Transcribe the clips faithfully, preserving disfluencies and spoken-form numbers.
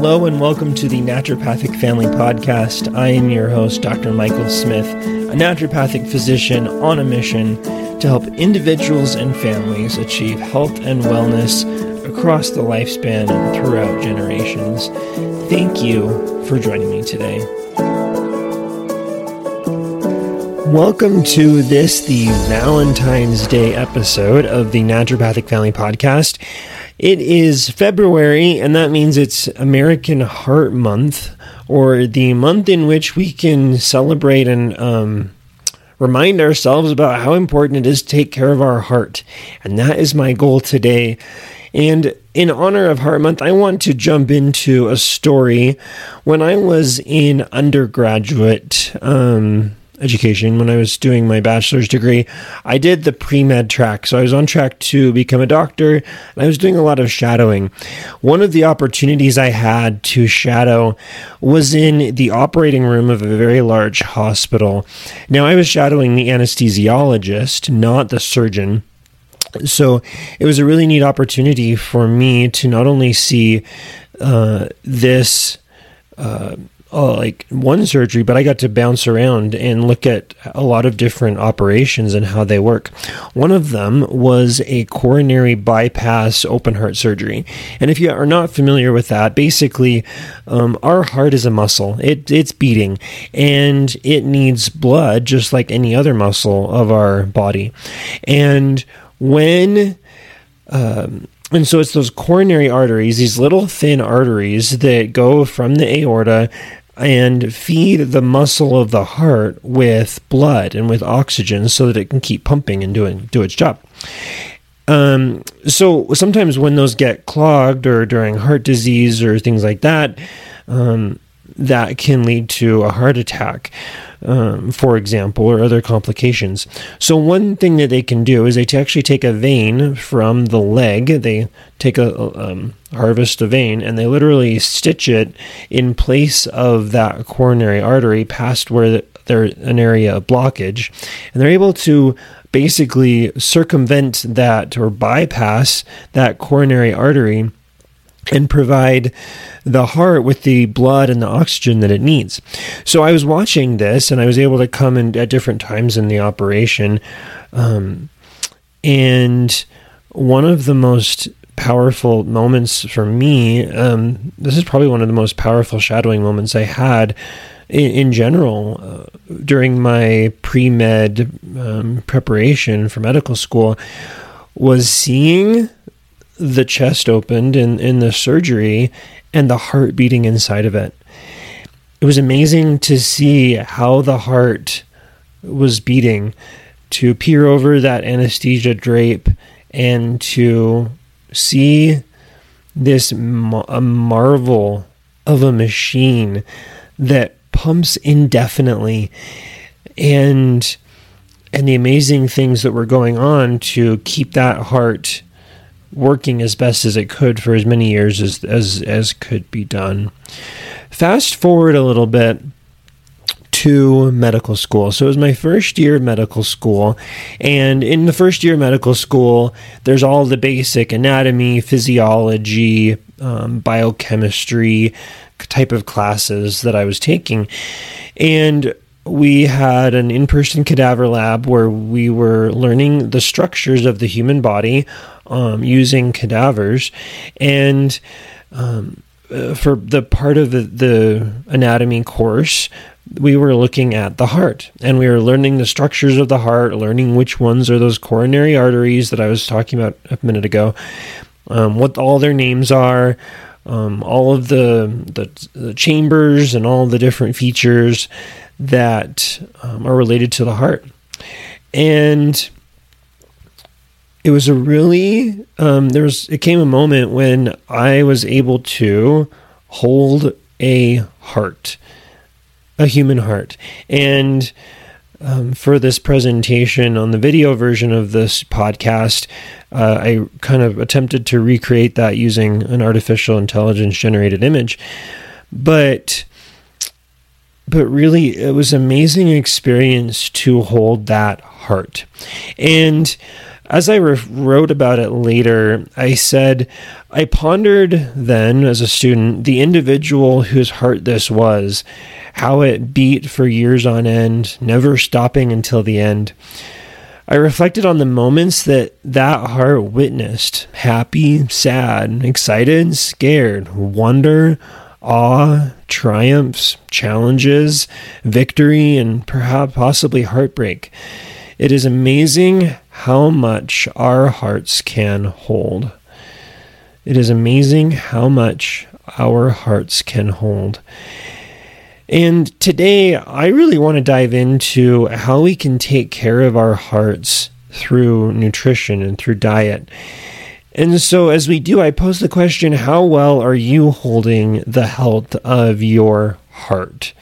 Hello and welcome to the Naturopathic Family Podcast. I am your host, Doctor Michael Smith, a naturopathic physician on a mission to help individuals and families achieve health and wellness across the lifespan and throughout generations. Thank you for joining me today. Welcome to this, the Valentine's Day episode of the Naturopathic Family Podcast. It is February, and that means it's American Heart Month, or the month in which we can celebrate and um, remind ourselves about how important it is to take care of our heart. And that is my goal today. And in honor of Heart Month, I want to jump into a story. When I was in undergraduate um education, when I was doing my bachelor's degree, I did the pre-med track. So I was on track to become a doctor, and I was doing a lot of shadowing. One of the opportunities I had to shadow was in the operating room of a very large hospital. Now, I was shadowing the anesthesiologist, not the surgeon. So it was a really neat opportunity for me to not only see uh, this uh Oh, like one surgery, but I got to bounce around and look at a lot of different operations and how they work. One of them was a coronary bypass open heart surgery. And if you are not familiar with that, basically, um, our heart is a muscle. It it's beating, and it needs blood just like any other muscle of our body. And when... Um, And so it's those coronary arteries, these little thin arteries that go from the aorta and feed the muscle of the heart with blood and with oxygen so that it can keep pumping and doing do its job. Um, so sometimes when those get clogged or during heart disease or things like that, um, that can lead to a heart attack, um, for example, or other complications. So one thing that they can do is they actually take a vein from the leg. They take a um, harvest a vein, and they literally stitch it in place of that coronary artery past where the, there's an area of blockage, and they're able to basically circumvent that or bypass that coronary artery and provide the heart with the blood and the oxygen that it needs. So I was watching this, and I was able to come in at different times in the operation. Um, and one of the most powerful moments for me, um, this is probably one of the most powerful shadowing moments I had in, in general uh, during my pre-med um, preparation for medical school, was seeing the chest opened in, in the surgery and the heart beating inside of it. It was amazing to see how the heart was beating, to peer over that anesthesia drape and to see this ma- a marvel of a machine that pumps indefinitely, and and the amazing things that were going on to keep that heart working as best as it could for as many years as, as as could be done. Fast forward a little bit to medical school. So it was my first year of medical school, and in the first year of medical school, there's all the basic anatomy, physiology, um, biochemistry type of classes that I was taking. And we had an in-person cadaver lab where we were learning the structures of the human body um, using cadavers. And um, uh, for the part of the, the anatomy course, we were looking at the heart, and we were learning the structures of the heart, learning which ones are those coronary arteries that I was talking about a minute ago, um, what all their names are, um, all of the, the, the chambers and all the different features that um, are related to the heart. And it was a really, um, there was, it came a moment when I was able to hold a heart, a human heart. And um, for this presentation on the video version of this podcast, uh, I kind of attempted to recreate that using an artificial intelligence generated image. But But really, it was an amazing experience to hold that heart. And As I re- wrote about it later, I said, I pondered then as a student, the individual whose heart this was, how it beat for years on end, never stopping until the end. I reflected on the moments that that heart witnessed, happy, sad, excited, scared, wonder, awe, triumphs, challenges, victory, and perhaps possibly heartbreak. It is amazing how much our hearts can hold. It is amazing how much our hearts can hold. And today, I really want to dive into how we can take care of our hearts through nutrition and through diet. And so as we do, I pose the question, how well are you holding the health of your heart?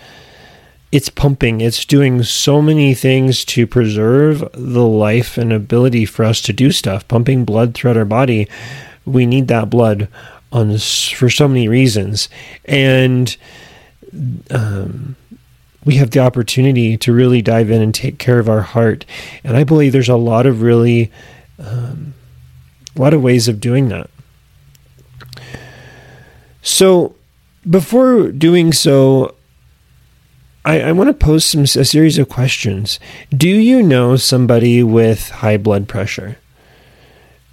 It's pumping. It's doing so many things to preserve the life and ability for us to do stuff. Pumping blood throughout our body. We need that blood on this for so many reasons. And um, we have the opportunity to really dive in and take care of our heart. And I believe there's a lot of really... Um, A lot of ways of doing that. So before doing so, I, I want to pose some, a series of questions. Do you know somebody with high blood pressure?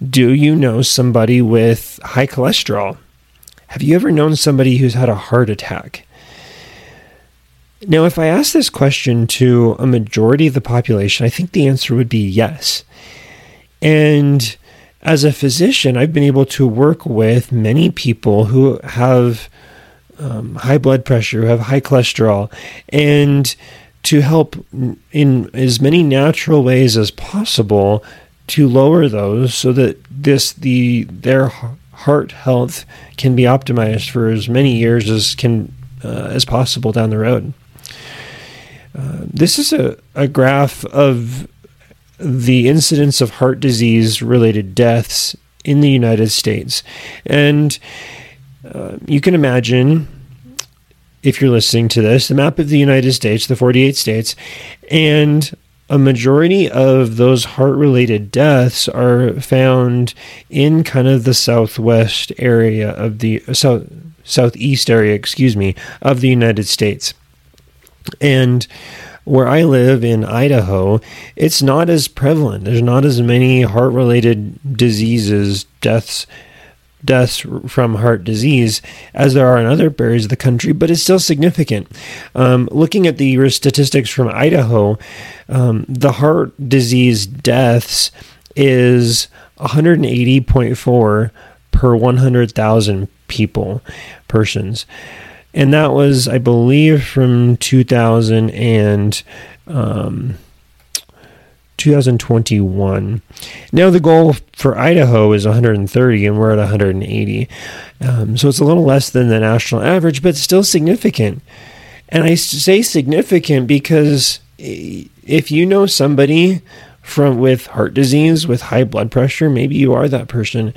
Do you know somebody with high cholesterol? Have you ever known somebody who's had a heart attack? Now, if I ask this question to a majority of the population, I think the answer would be yes. And as a physician, I've been able to work with many people who have um, high blood pressure, who have high cholesterol, and to help in as many natural ways as possible to lower those so that this the their heart health can be optimized for as many years as can uh, as possible down the road. Uh, this is a, a graph of the incidence of heart disease-related deaths in the United States. And uh, you can imagine, if you're listening to this, the map of the United States, the forty-eight states, and a majority of those heart-related deaths are found in kind of the southwest area of the south, southeast area, excuse me, of the United States. And where I live in Idaho, it's not as prevalent. There's not as many heart-related diseases, deaths deaths from heart disease as there are in other areas of the country, but it's still significant. Um, looking at the statistics from Idaho, um, the heart disease deaths is one hundred eighty point four per one hundred thousand people, persons. And that was, I believe, from two thousand and um, twenty twenty-one. Now the goal for Idaho is one hundred thirty, and we're at one hundred eighty. Um, so it's a little less than the national average, but still significant. And I say significant because if you know somebody from with heart disease, with high blood pressure, maybe you are that person.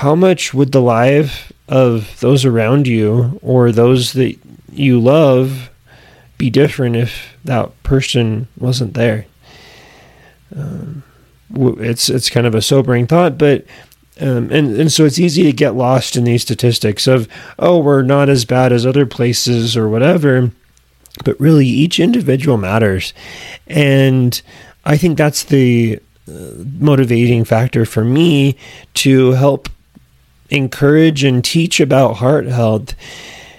How much would the life of those around you or those that you love be different if that person wasn't there? Um, it's it's kind of a sobering thought, but um, and and so it's easy to get lost in these statistics of, oh, we're not as bad as other places or whatever, but really each individual matters, and I think that's the motivating factor for me to help encourage and teach about heart health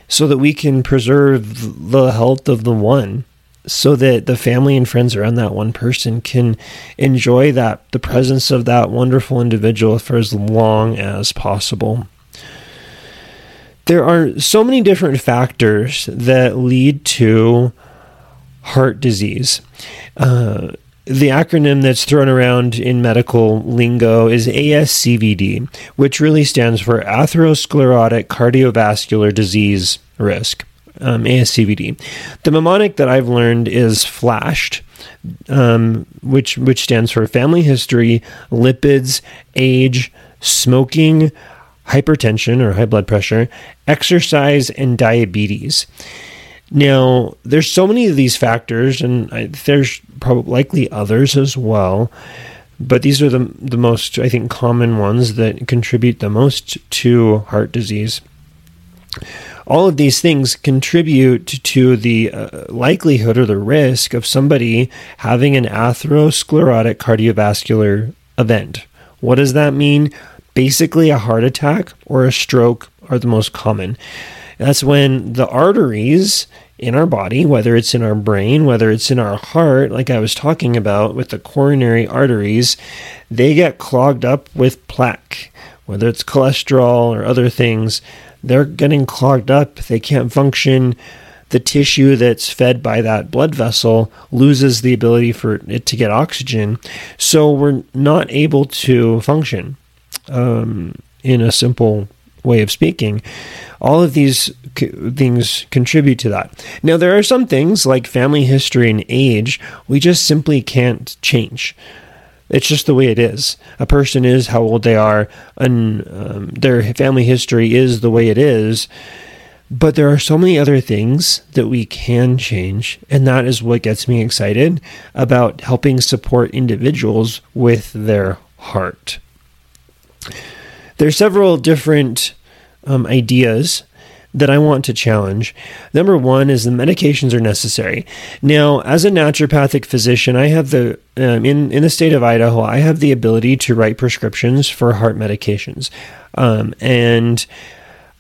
so that we can preserve the health of the one, so that the family and friends around that one person can enjoy that the presence of that wonderful individual for as long as possible. There are so many different factors that lead to heart disease. Uh, The acronym that's thrown around in medical lingo is A S C V D, which really stands for atherosclerotic cardiovascular disease risk, um, A S C V D. The mnemonic that I've learned is FLASHED, um, which which stands for family history, lipids, age, smoking, hypertension or high blood pressure, exercise, and diabetes. Now, there's so many of these factors, and I, there's probably likely others as well, But these are the the most, I think, common ones that contribute the most to heart disease. All of these things contribute to the uh, likelihood or the risk of somebody having an atherosclerotic cardiovascular event. What does that mean? Basically, a heart attack or a stroke are the most common. That's when the arteries in our body, whether it's in our brain, whether it's in our heart, like I was talking about with the coronary arteries, they get clogged up with plaque, whether it's cholesterol or other things. They're getting clogged up. They can't function. The tissue that's fed by that blood vessel loses the ability for it to get oxygen. So we're not able to function, um, in a simple way of speaking. All of these c- things contribute to that. Now, there are some things like family history and age we just simply can't change. It's just the way it is. A person is how old they are, and um, their family history is the way it is. But there are so many other things that we can change, and that is what gets me excited about helping support individuals with their heart. There are several different um, ideas that I want to challenge. Number one is the medications are necessary. Now, as a naturopathic physician, I have the um, in in the state of Idaho, I have the ability to write prescriptions for heart medications, um, and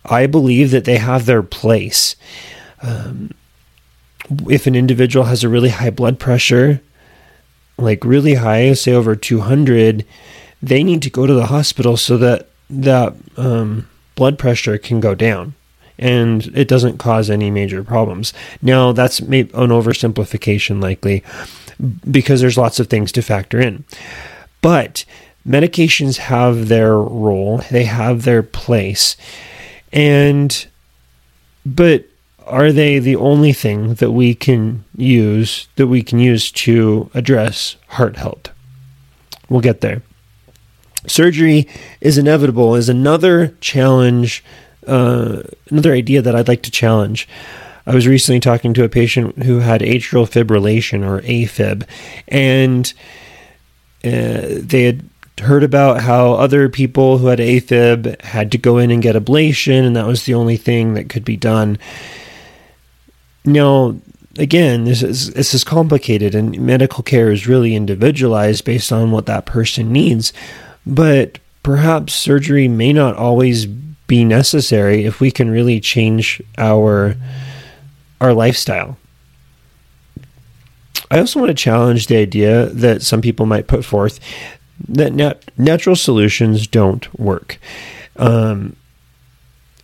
I believe that they have their place. Um, if an individual has a really high blood pressure, like really high, say over two hundred, they need to go to the hospital so that that um, blood pressure can go down, and it doesn't cause any major problems. Now, that's an oversimplification likely, because there's lots of things to factor in. But medications have their role. They have their place. And, but are they the only thing that we can use, that we can use to address heart health? We'll get there. Surgery is inevitable is another challenge Uh, another idea that I'd like to challenge. I was recently talking to a patient who had atrial fibrillation, or AFib, and uh, they had heard about how other people who had AFib had to go in and get ablation, and that was the only thing that could be done. Now, again, this is this is complicated, and medical care is really individualized based on what that person needs, but perhaps surgery may not always be be necessary if we can really change our our lifestyle. I also want to challenge the idea that some people might put forth that nat- natural solutions don't work. Um,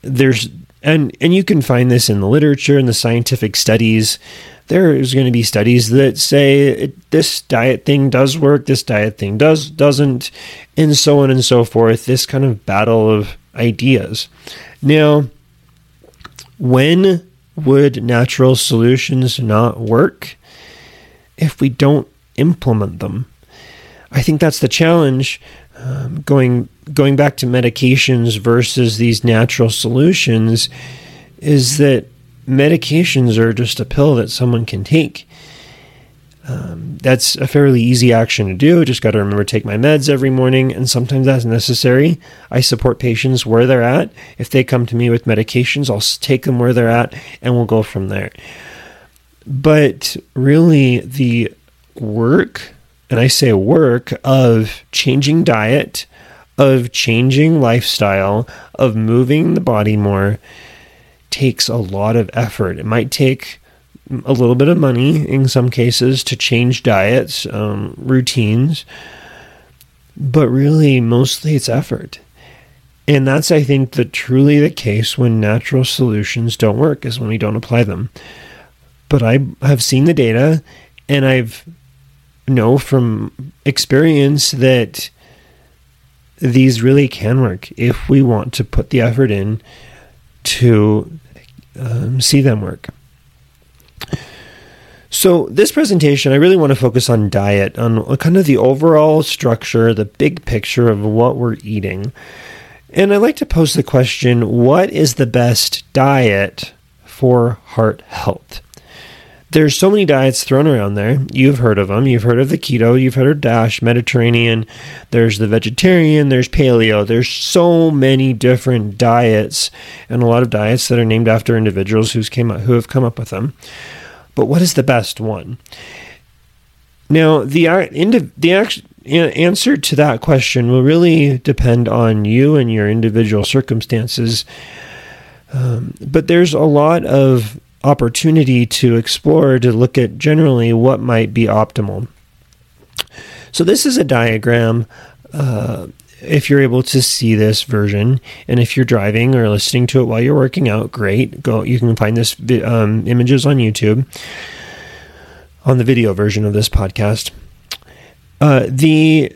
there's and and you can find this in the literature, in the scientific studies. There's going to be studies that say it, this diet thing does work, this diet thing does doesn't, and so on and so forth. This kind of battle of ideas. Now, when would natural solutions not work? If we don't implement them. I think that's the challenge. Um, going going back to medications versus these natural solutions is that medications are just a pill that someone can take. Um, that's a fairly easy action to do. Just got to remember to take my meds every morning, and sometimes that's necessary. I support patients where they're at. If they come to me with medications, I'll take them where they're at, and we'll go from there. But really, the work, and I say work, of changing diet, of changing lifestyle, of moving the body more, takes a lot of effort. It might take a little bit of money in some cases to change diets, um, routines, but really mostly it's effort. And that's, I think, the truly the case when natural solutions don't work, is when we don't apply them. But I have seen the data, and I've know from experience that these really can work if we want to put the effort in to um, see them work. So this presentation, I really want to focus on diet, on kind of the overall structure, the big picture of what we're eating. And I like to pose the question, what is the best diet for heart health? There's so many diets thrown around there. You've heard of them. You've heard of the keto. You've heard of DASH, Mediterranean. There's the vegetarian. There's paleo. There's so many different diets, and a lot of diets that are named after individuals who's came up, who have come up with them. But what is the best one? Now, the the answer to that question will really depend on you and your individual circumstances. Um, but there's a lot of opportunity to explore, to look at generally what might be optimal. So this is a diagram, uh, if you're able to see this version, and if you're driving or listening to it while you're working out, great. Go. You can find this um, images on YouTube, on the video version of this podcast. Uh, the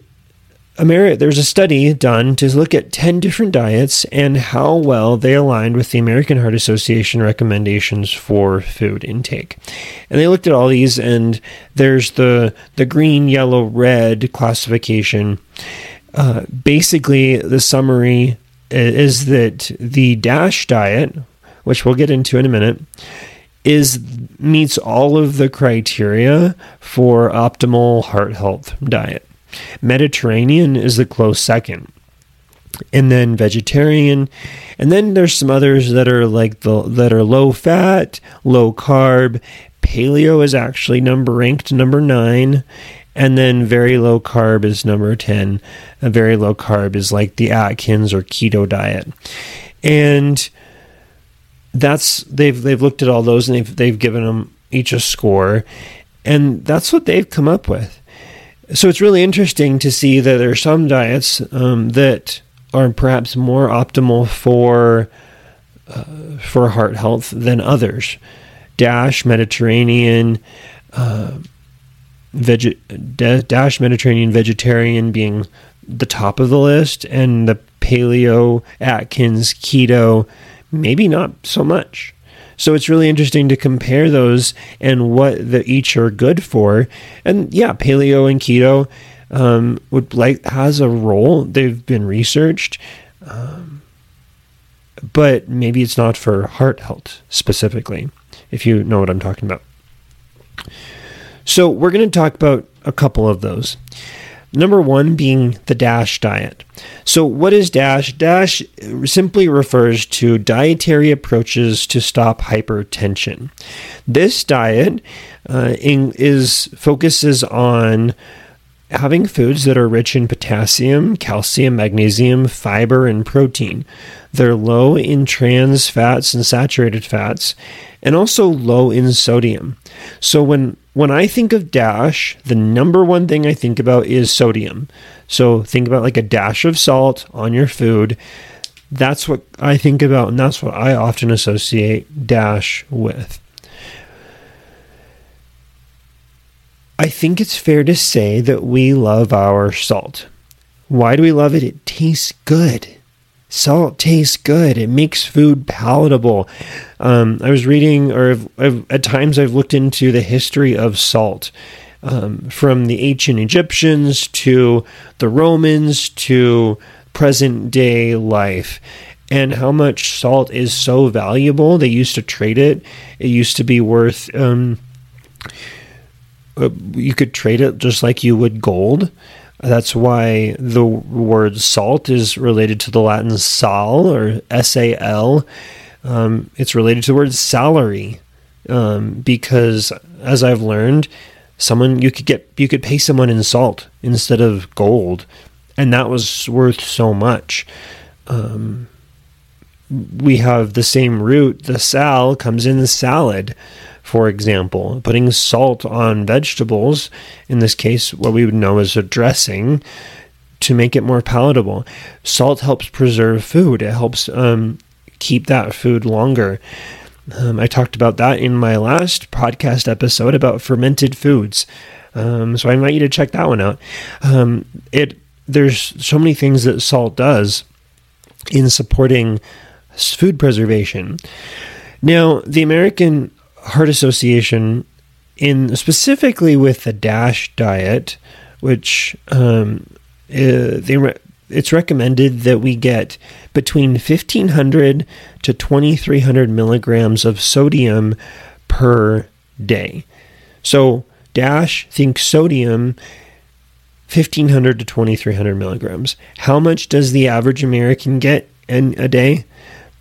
Ameri- there's a study done to look at ten different diets and how well they aligned with the American Heart Association recommendations for food intake. And they looked at all these, and there's the, the green, yellow, red classification. Uh, basically, the summary is that the DASH diet, which we'll get into in a minute, is meets all of the criteria for optimal heart health diet. Mediterranean is the close second, and then vegetarian, and then there's some others that are like the that are low fat, low carb. Paleo is actually number ranked number nine, and then very low carb is number ten. A very low carb is like the Atkins or keto diet, and that's they've they've looked at all those, and they've they've given them each a score, and that's what they've come up with. So it's really interesting to see that there are some diets um, that are perhaps more optimal for uh, for heart health than others. DASH, Mediterranean, uh, veg- D- DASH, Mediterranean, vegetarian being the top of the list, and the paleo, Atkins, keto, maybe not so much. So it's really interesting to compare those and what the, each are good for. And yeah, paleo and keto um, would like has a role. They've been researched, um, but maybe it's not for heart health specifically, if you know what I'm talking about. So we're going to talk about a couple of those. Number one being the DASH diet. So what is DASH? DASH simply refers to dietary approaches to stop hypertension. This diet uh, in, is focuses on having foods that are rich in potassium, calcium, magnesium, fiber, and protein. They're low in trans fats and saturated fats, and also low in sodium. So when When I think of DASH, the number one thing I think about is sodium. So think about like a dash of salt on your food. That's what I think about, and that's what I often associate DASH with. I think it's fair to say that we love our salt. Why do we love it? It tastes good. Salt tastes good. It makes food palatable. Um, I was reading, or I've, I've, at times I've looked into the history of salt, um, from the ancient Egyptians to the Romans to present day life, and how much salt is so valuable. They used to trade it. It used to be worth, um, you could trade it just like you would gold. That's why the word salt is related to the Latin sal, or S A L. Um, it's related to the word salary, um, because, as I've learned, someone you could get you could pay someone in salt instead of gold, and that was worth so much. Um, we have the same root. The sal comes in the salad. For example, putting salt on vegetables, in this case, what we would know as a dressing, to make it more palatable. Salt helps preserve food. It helps um, keep that food longer. Um, I talked about that in my last podcast episode about fermented foods. Um, so I invite you to check that one out. Um, it there's so many things that salt does in supporting food preservation. Now, the American Heart Association, in specifically with the DASH diet, which um, uh, they re- it's recommended that we get between fifteen hundred to twenty-three hundred milligrams of sodium per day. So DASH, think sodium, fifteen hundred to twenty-three hundred milligrams. How much does the average American get in a day?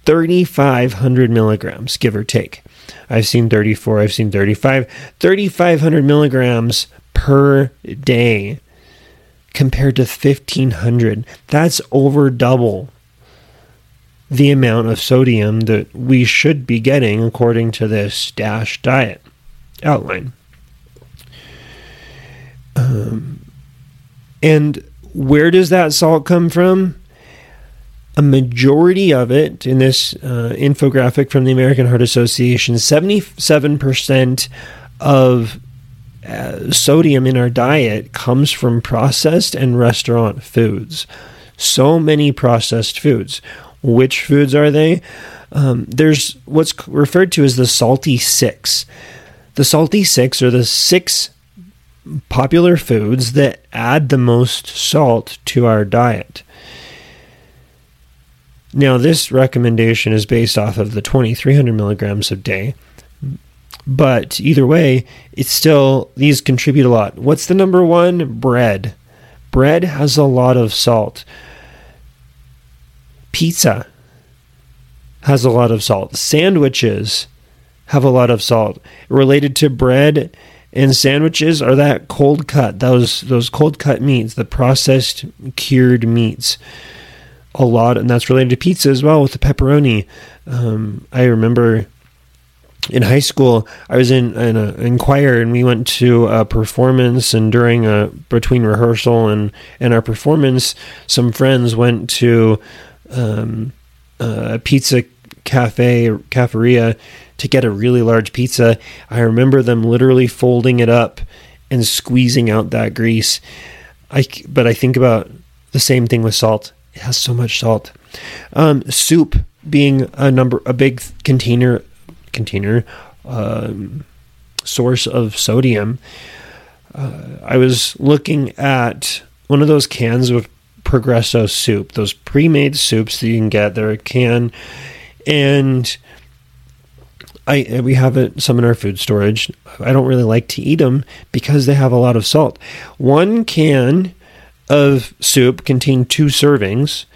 thirty-five hundred milligrams, give or take. I've seen thirty-four, I've seen thirty-five. thirty-five hundred milligrams per day compared to fifteen hundred. That's over double the amount of sodium that we should be getting according to this DASH diet outline. Um, and where does that salt come from? A majority of it, in this uh, infographic from the American Heart Association, seventy-seven percent of uh, sodium in our diet comes from processed and restaurant foods. So many processed foods. Which foods are they? Um, there's what's referred to as the Salty Six. The Salty Six are the six popular foods that add the most salt to our diet. Now, this recommendation is based off of the twenty-three hundred milligrams a day, but either way, it's still, these contribute a lot. What's the number one? Bread. Bread has a lot of salt. Pizza has a lot of salt. Sandwiches have a lot of salt. Related to bread and sandwiches are that cold cut, those those cold cut meats, the processed cured meats. A lot, and that's related to pizza as well with the pepperoni. Um, I remember in high school, I was in in, a, in choir, and we went to a performance, and during a between rehearsal and, and our performance, some friends went to Um, uh, pizza cafe, cafeteria to get a really large pizza. I remember them literally folding it up and squeezing out that grease. I, but I think about the same thing with salt. It has so much salt. Um, soup being a number, a big container, container, um, source of sodium. Uh, I was looking at one of those cans of Progresso soup, those pre-made soups that you can get. They're a can, and I we have it some in our food storage. I don't really like to eat them because they have a lot of salt. One can of soup contained two servings,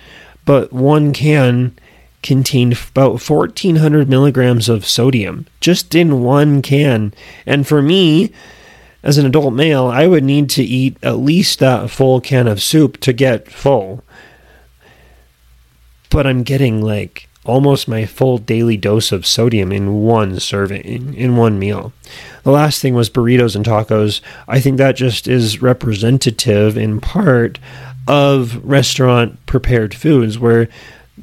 but one can contained about fourteen hundred milligrams of sodium just in one can. And for me, as an adult male, I would need to eat at least that full can of soup to get full. But I'm getting like almost my full daily dose of sodium in one serving, in one meal. The last thing was burritos and tacos. I think that just is representative in part of restaurant prepared foods where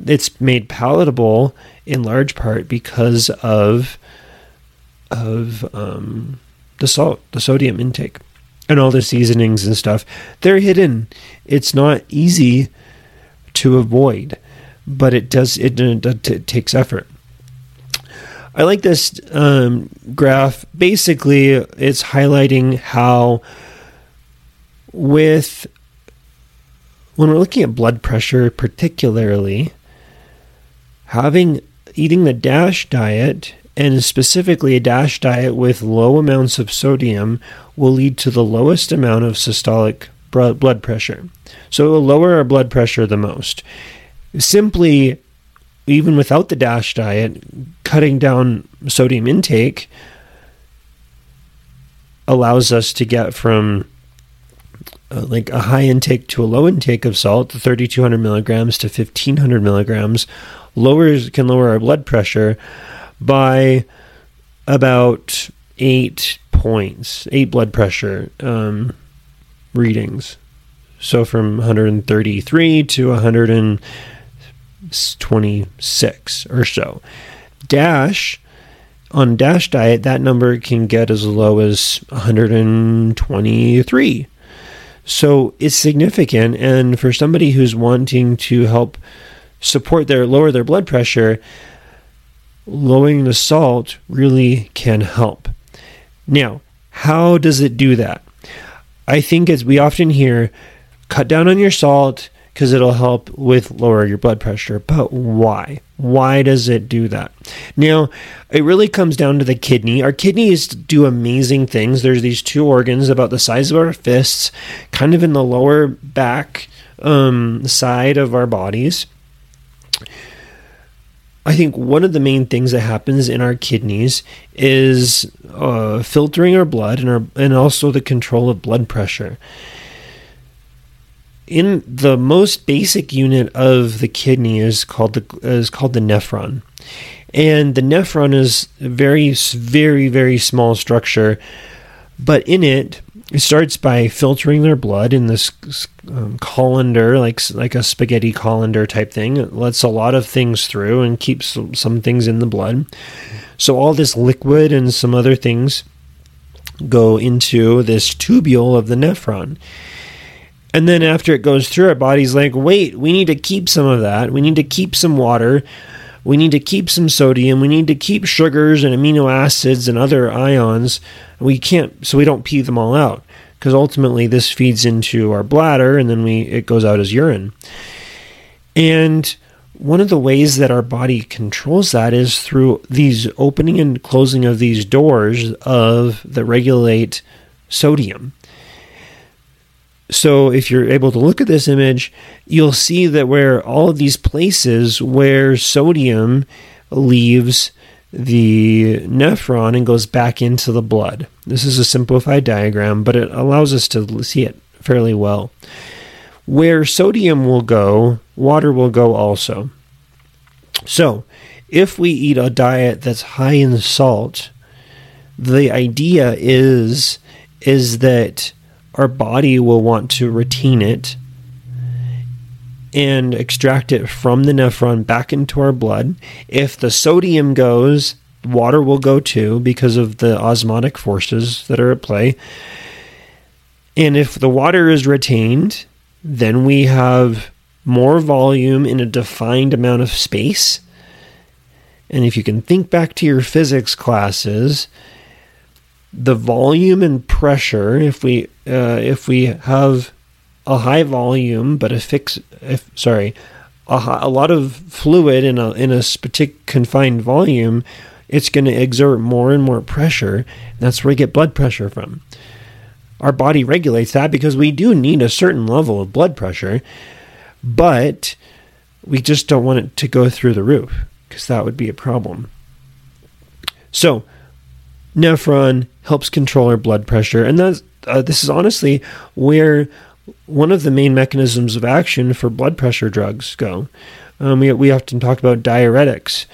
it's made palatable in large part because of, of, um, the salt, the sodium intake, and all the seasonings and stuff. They're hidden. It's not easy to avoid, but it does. It, it, it takes effort. I like this um, graph. Basically, it's highlighting how with when we're looking at blood pressure, particularly having eating the DASH diet, and specifically a DASH diet with low amounts of sodium, will lead to the lowest amount of systolic blood pressure. So it will lower our blood pressure the most. Simply, even without the DASH diet, cutting down sodium intake allows us to get from uh, like a high intake to a low intake of salt, thirty-two hundred milligrams to fifteen hundred milligrams, lowers can lower our blood pressure by about eight points, eight blood pressure um, readings. So from one hundred thirty-three to one hundred twenty-six or so. DASH, on DASH diet, that number can get as low as one hundred twenty-three. So it's significant. And for somebody who's wanting to help support their, lower their blood pressure, lowering the salt really can help. Now, how does it do that? I think as we often hear, cut down on your salt, because it'll help with lower your blood pressure. But why? Why does it do that? Now, it really comes down to the kidney. Our kidneys do amazing things. There's these two organs about the size of our fists, kind of in the lower back um, side of our bodies. I think one of the main things that happens in our kidneys is uh, filtering our blood and our, and also the control of blood pressure. In the most basic unit of the kidney is called the is called the nephron, and the nephron is a very very very small structure, but in it. It starts by filtering their blood in this um, colander, like like a spaghetti colander type thing. It lets a lot of things through and keeps some, some things in the blood. So all this liquid and some other things go into this tubule of the nephron. And then after it goes through, our body's like, wait, we need to keep some of that. We need to keep some water. We need to keep some sodium. We need to keep sugars and amino acids and other ions. We can't, so we don't pee them all out, because ultimately this feeds into our bladder and then we it goes out as urine. And one of the ways that our body controls that is through these opening and closing of these doors of that regulate sodium. So if you're able to look at this image, you'll see that where all of these places where sodium leaves the nephron and goes back into the blood. This is a simplified diagram, but it allows us to see it fairly well. Where sodium will go, water will go also. So if we eat a diet that's high in salt, the idea is, is that our body will want to retain it and extract it from the nephron back into our blood. If the sodium goes, water will go too because of the osmotic forces that are at play. And if the water is retained, then we have more volume in a defined amount of space. And if you can think back to your physics classes, the volume and pressure, if we uh, if we have a high volume but a fixed, if, sorry, a, high, a lot of fluid in a in a specific confined volume, it's going to exert more and more pressure. And that's where we get blood pressure from. Our body regulates that because we do need a certain level of blood pressure, but we just don't want it to go through the roof because that would be a problem. So, nephron helps control our blood pressure, and that's, uh, this is honestly where one of the main mechanisms of action for blood pressure drugs go. Um, we we often talk about diuretics,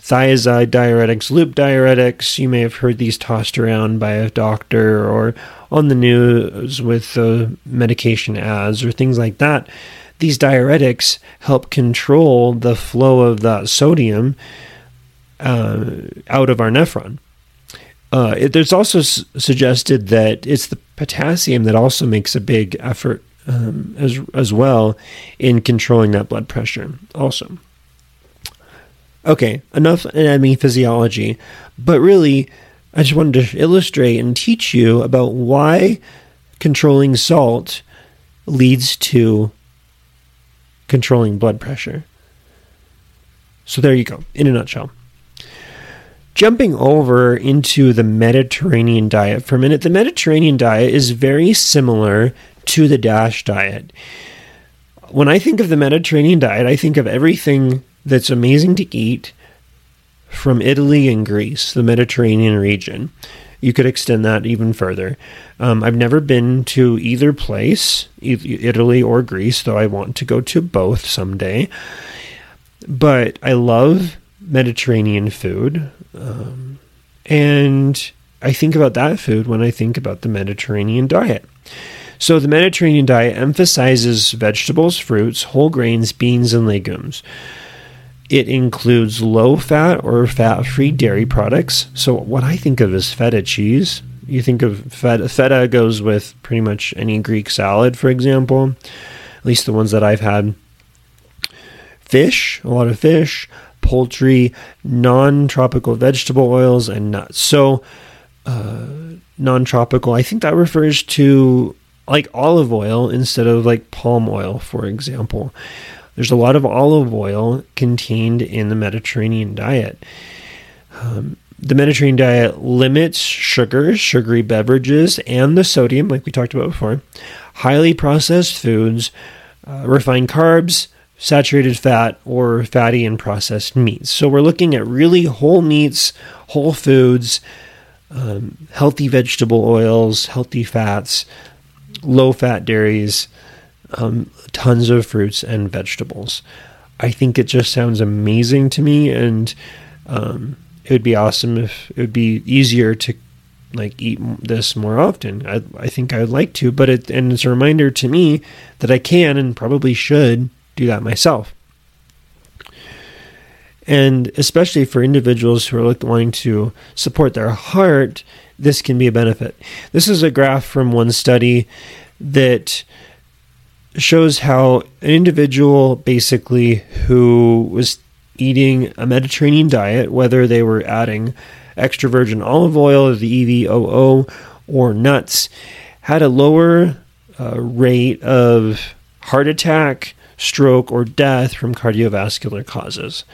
thiazide diuretics, loop diuretics. You may have heard these tossed around by a doctor or on the news with uh, medication ads or things like that. These diuretics help control the flow of that sodium uh, out of our nephron. Uh, it, there's also s- suggested that it's the potassium that also makes a big effort um, as as well in controlling that blood pressure also. Okay, enough anatomy physiology, but really I just wanted to illustrate and teach you about why controlling salt leads to controlling blood pressure. So there you go, in a nutshell. Jumping over into the Mediterranean diet for a minute, the Mediterranean diet is very similar to the DASH diet. When I think of the Mediterranean diet, I think of everything that's amazing to eat from Italy and Greece, the Mediterranean region. You could extend that even further. Um, I've never been to either place, Italy or Greece, though I want to go to both someday. But I love Mediterranean food. Um, and I think about that food when I think about the Mediterranean diet. So the Mediterranean diet emphasizes vegetables, fruits, whole grains, beans, and legumes. It includes low-fat or fat-free dairy products. So what I think of as feta cheese. You think of feta. Feta goes with pretty much any Greek salad, for example, at least the ones that I've had. Fish, a lot of fish, poultry, non-tropical vegetable oils, and nuts. So, uh, non-tropical, I think that refers to like olive oil instead of like palm oil, for example. There's a lot of olive oil contained in the Mediterranean diet. Um, the Mediterranean diet limits sugars, sugary beverages, and the sodium, like we talked about before, highly processed foods, uh, refined carbs, saturated fat, or fatty and processed meats. So we're looking at really whole meats, whole foods, um, healthy vegetable oils, healthy fats, low-fat dairies, Um, tons of fruits and vegetables. I think it just sounds amazing to me, and um, it would be awesome if it would be easier to like eat this more often. I, I think I would like to, but it and it's a reminder to me that I can and probably should do that myself. And especially for individuals who are like wanting to support their heart, this can be a benefit. This is a graph from one study that shows how an individual basically who was eating a Mediterranean diet, whether they were adding extra virgin olive oil, the E V O O, or nuts, had a lower uh, rate of heart attack, stroke, or death from cardiovascular causes.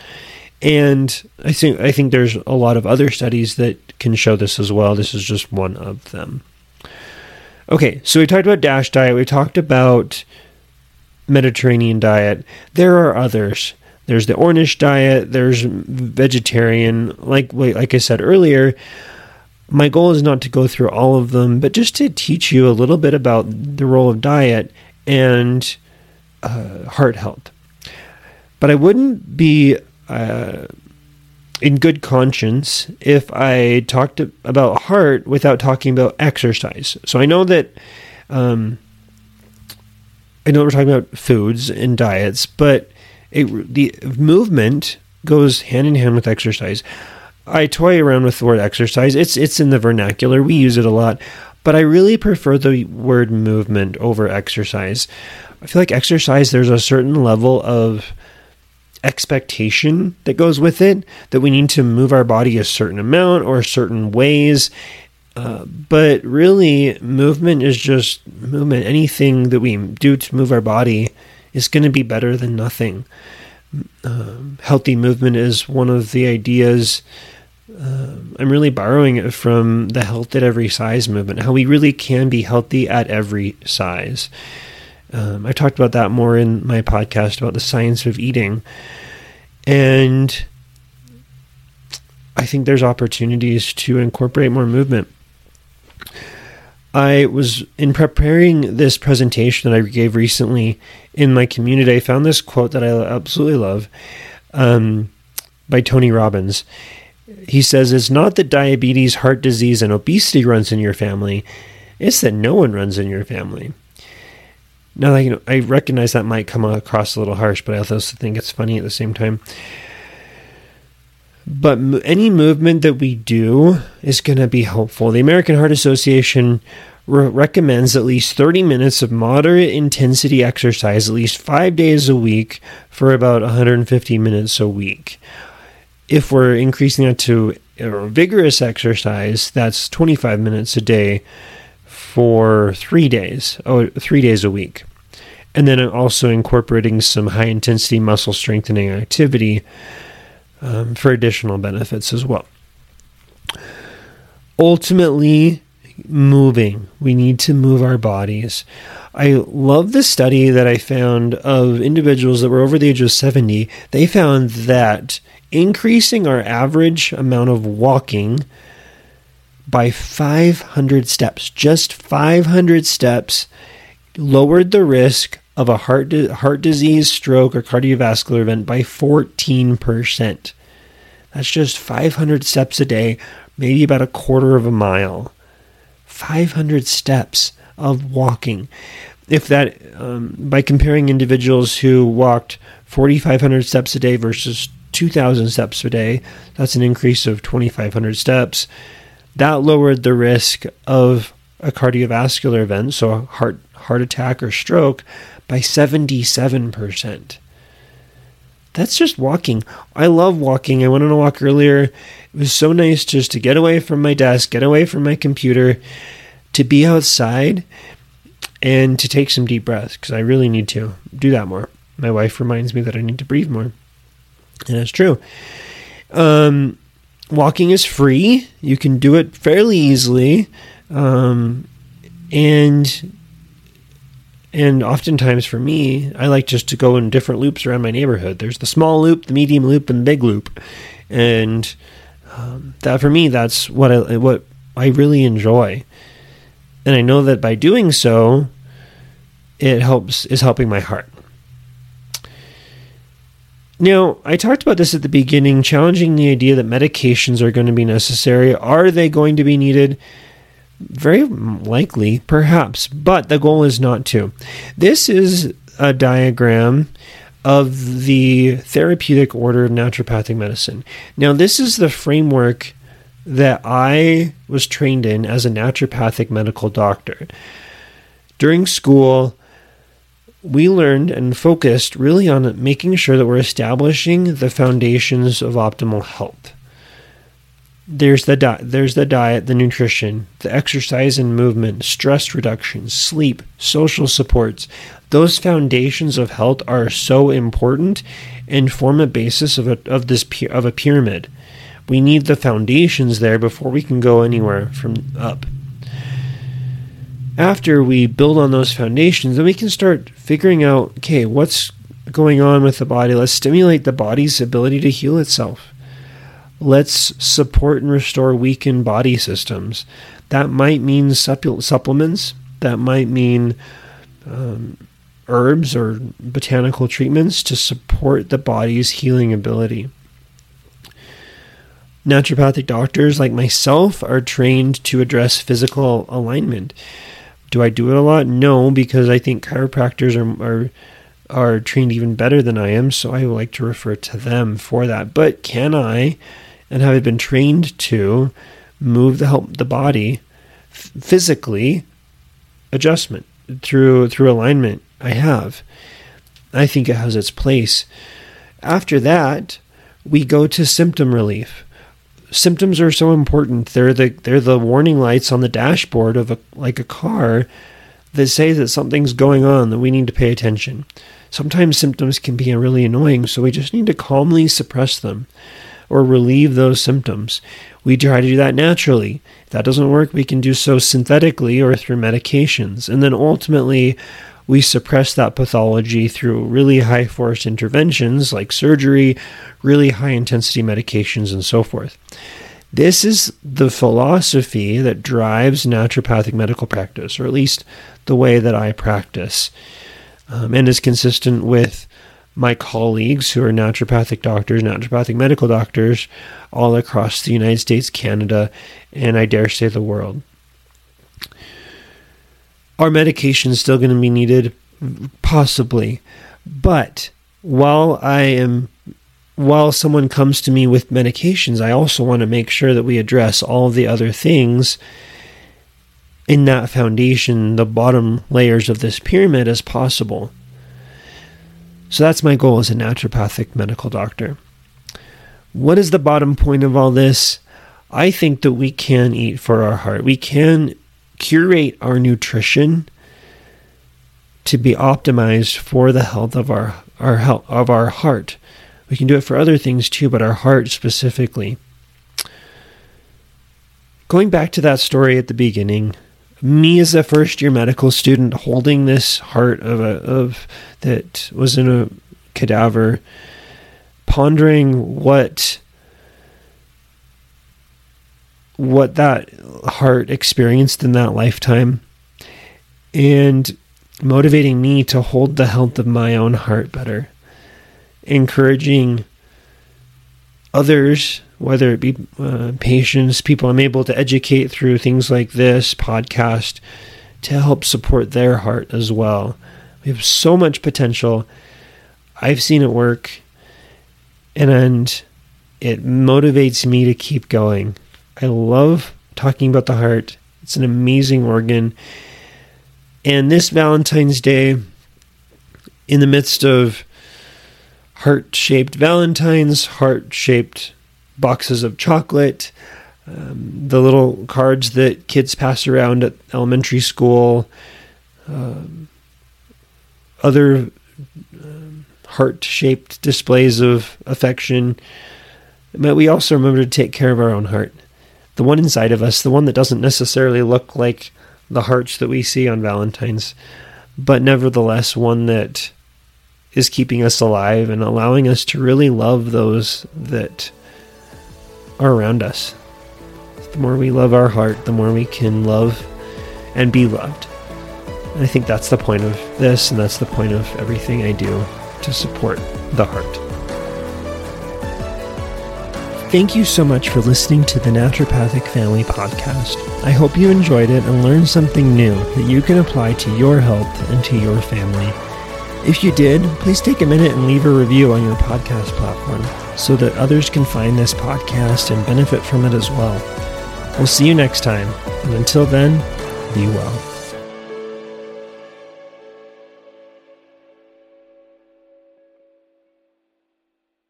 And I think I think there's a lot of other studies that can show this as well. This is just one of them. Okay, so we talked about DASH diet. We talked about Mediterranean diet. There are others. There's the Ornish diet. There's vegetarian. Like like I said earlier, my goal is not to go through all of them, but just to teach you a little bit about the role of diet and uh, heart health. But I wouldn't be uh, in good conscience if I talked about heart without talking about exercise. So I know that... Um, I know we're talking about foods and diets, but it, the movement goes hand in hand with exercise. I toy around with the word exercise. It's it's in the vernacular. We use it a lot, but I really prefer the word movement over exercise. I feel like exercise, there's a certain level of expectation that goes with it, that we need to move our body a certain amount or certain ways. Uh, but really, movement is just movement. Anything that we do to move our body is going to be better than nothing. Um, healthy movement is one of the ideas. Uh, I'm really borrowing it from the health at every size movement, how we really can be healthy at every size. Um, I talked about that more in my podcast about the science of eating. And I think there's opportunities to incorporate more movement. I was, in preparing this presentation that I gave recently in my community, I found this quote that I absolutely love um, by Tony Robbins. He says, "It's not that diabetes, heart disease, and obesity runs in your family. It's that no one runs in your family." Now, you know, I recognize that might come across a little harsh, but I also think it's funny at the same time. But any movement that we do is going to be helpful. The American Heart Association re- recommends at least thirty minutes of moderate intensity exercise, at least five days a week for about one hundred fifty minutes a week. If we're increasing that to vigorous exercise, that's twenty-five minutes a day for three days, oh, three days a week. And then also incorporating some high intensity muscle strengthening activity Um, for additional benefits as well. Ultimately, moving. We need to move our bodies. I love this study that I found of individuals that were over the age of seventy. They found that increasing our average amount of walking by five hundred steps, just five hundred steps, lowered the risk of a heart di- heart disease, stroke, or cardiovascular event by fourteen percent. That's just five hundred steps a day, maybe about a quarter of a mile. five hundred steps of walking. If that, um, by comparing individuals who walked forty-five hundred steps a day versus two thousand steps a day, that's an increase of twenty-five hundred steps. That lowered the risk of a cardiovascular event, so a heart heart attack or stroke, by seventy-seven percent. That's just walking. I love walking. I went on a walk earlier. It was so nice just to get away from my desk, get away from my computer, to be outside. and to take some deep breaths, because I really need to do that more. My wife reminds me that I need to breathe more, and that's true. Um, walking is free. You can do it fairly easily. Um, and, and oftentimes for me, I like just to go in different loops around my neighborhood. There's the small loop, the medium loop, and the big loop. And, um, that for me, that's what I, what I really enjoy. And I know that by doing so, it helps, is helping my heart. Now, I talked about this at the beginning, challenging the idea that medications are going to be necessary. Are they going to be needed? Very likely, perhaps, but the goal is not to. This is a diagram of the therapeutic order of naturopathic medicine. Now, this is the framework that I was trained in as a naturopathic medical doctor. During school, we learned and focused really on making sure that we're establishing the foundations of optimal health. There's the di- there's the diet, the nutrition, the exercise and movement, stress reduction, sleep, social supports. Those foundations of health are so important and form a basis of a, of this of a pyramid. We need the foundations there before we can go anywhere from up. After we build on those foundations, then we can start figuring out, okay, what's going on with the body? Let's stimulate the body's ability to heal itself. Let's support and restore weakened body systems. That might mean supple- supplements. That might mean um, herbs or botanical treatments to support the body's healing ability. Naturopathic doctors like myself are trained to address physical alignment. Do I do it a lot? No, because I think chiropractors are, are are trained even better than I am, so I like to refer to them for that. But can I, and have I been trained to, move the help the body f- physically? Adjustment through through alignment. I have. I think it has its place. After that, we go to symptom relief. Symptoms are so important. They're the they're the warning lights on the dashboard of a like a car that say that something's going on, that we need to pay attention. Sometimes symptoms can be really annoying, so we just need to calmly suppress them or relieve those symptoms. We try to do that naturally. If that doesn't work, we can do so synthetically or through medications. And then ultimately, we suppress that pathology through really high force interventions like surgery, really high intensity medications, and so forth. This is the philosophy that drives naturopathic medical practice, or at least the way that I practice, um, and is consistent with my colleagues who are naturopathic doctors, naturopathic medical doctors all across the United States, Canada, and I dare say the world. Are medications still going to be needed? Possibly. But while I am, while someone comes to me with medications, I also want to make sure that we address all of the other things in that foundation, the bottom layers of this pyramid, as possible. So that's my goal as a naturopathic medical doctor. What is the bottom point of all this? I think that we can eat for our heart. We can curate our nutrition to be optimized for the health of our, our health, of our heart. We can do it for other things too, but our heart specifically. Going back to that story at the beginning, me as a first-year medical student holding this heart of a of that was in a cadaver, pondering what what that heart experienced in that lifetime, and motivating me to hold the health of my own heart better, encouraging others, whether it be uh, patients, people I'm able to educate through things like this podcast, to help support their heart as well. We have so much potential. I've seen it work, and, and it motivates me to keep going. I love talking about the heart. It's an amazing organ. And this Valentine's Day, in the midst of heart-shaped Valentines, heart-shaped boxes of chocolate, um, the little cards that kids pass around at elementary school, um, other um, heart-shaped displays of affection. But we also remember to take care of our own heart, the one inside of us, the one that doesn't necessarily look like the hearts that we see on Valentine's, but nevertheless one that is keeping us alive and allowing us to really love those that are around us. The more we love our heart, the more we can love and be loved. And I think that's the point of this, and that's the point of everything I do to support the heart. Thank you so much for listening to the Naturopathic Family Podcast. I hope you enjoyed it and learned something new that you can apply to your health and to your family. If you did, please take a minute and leave a review on your podcast platform so that others can find this podcast and benefit from it as well. We'll see you next time, and until then, be well.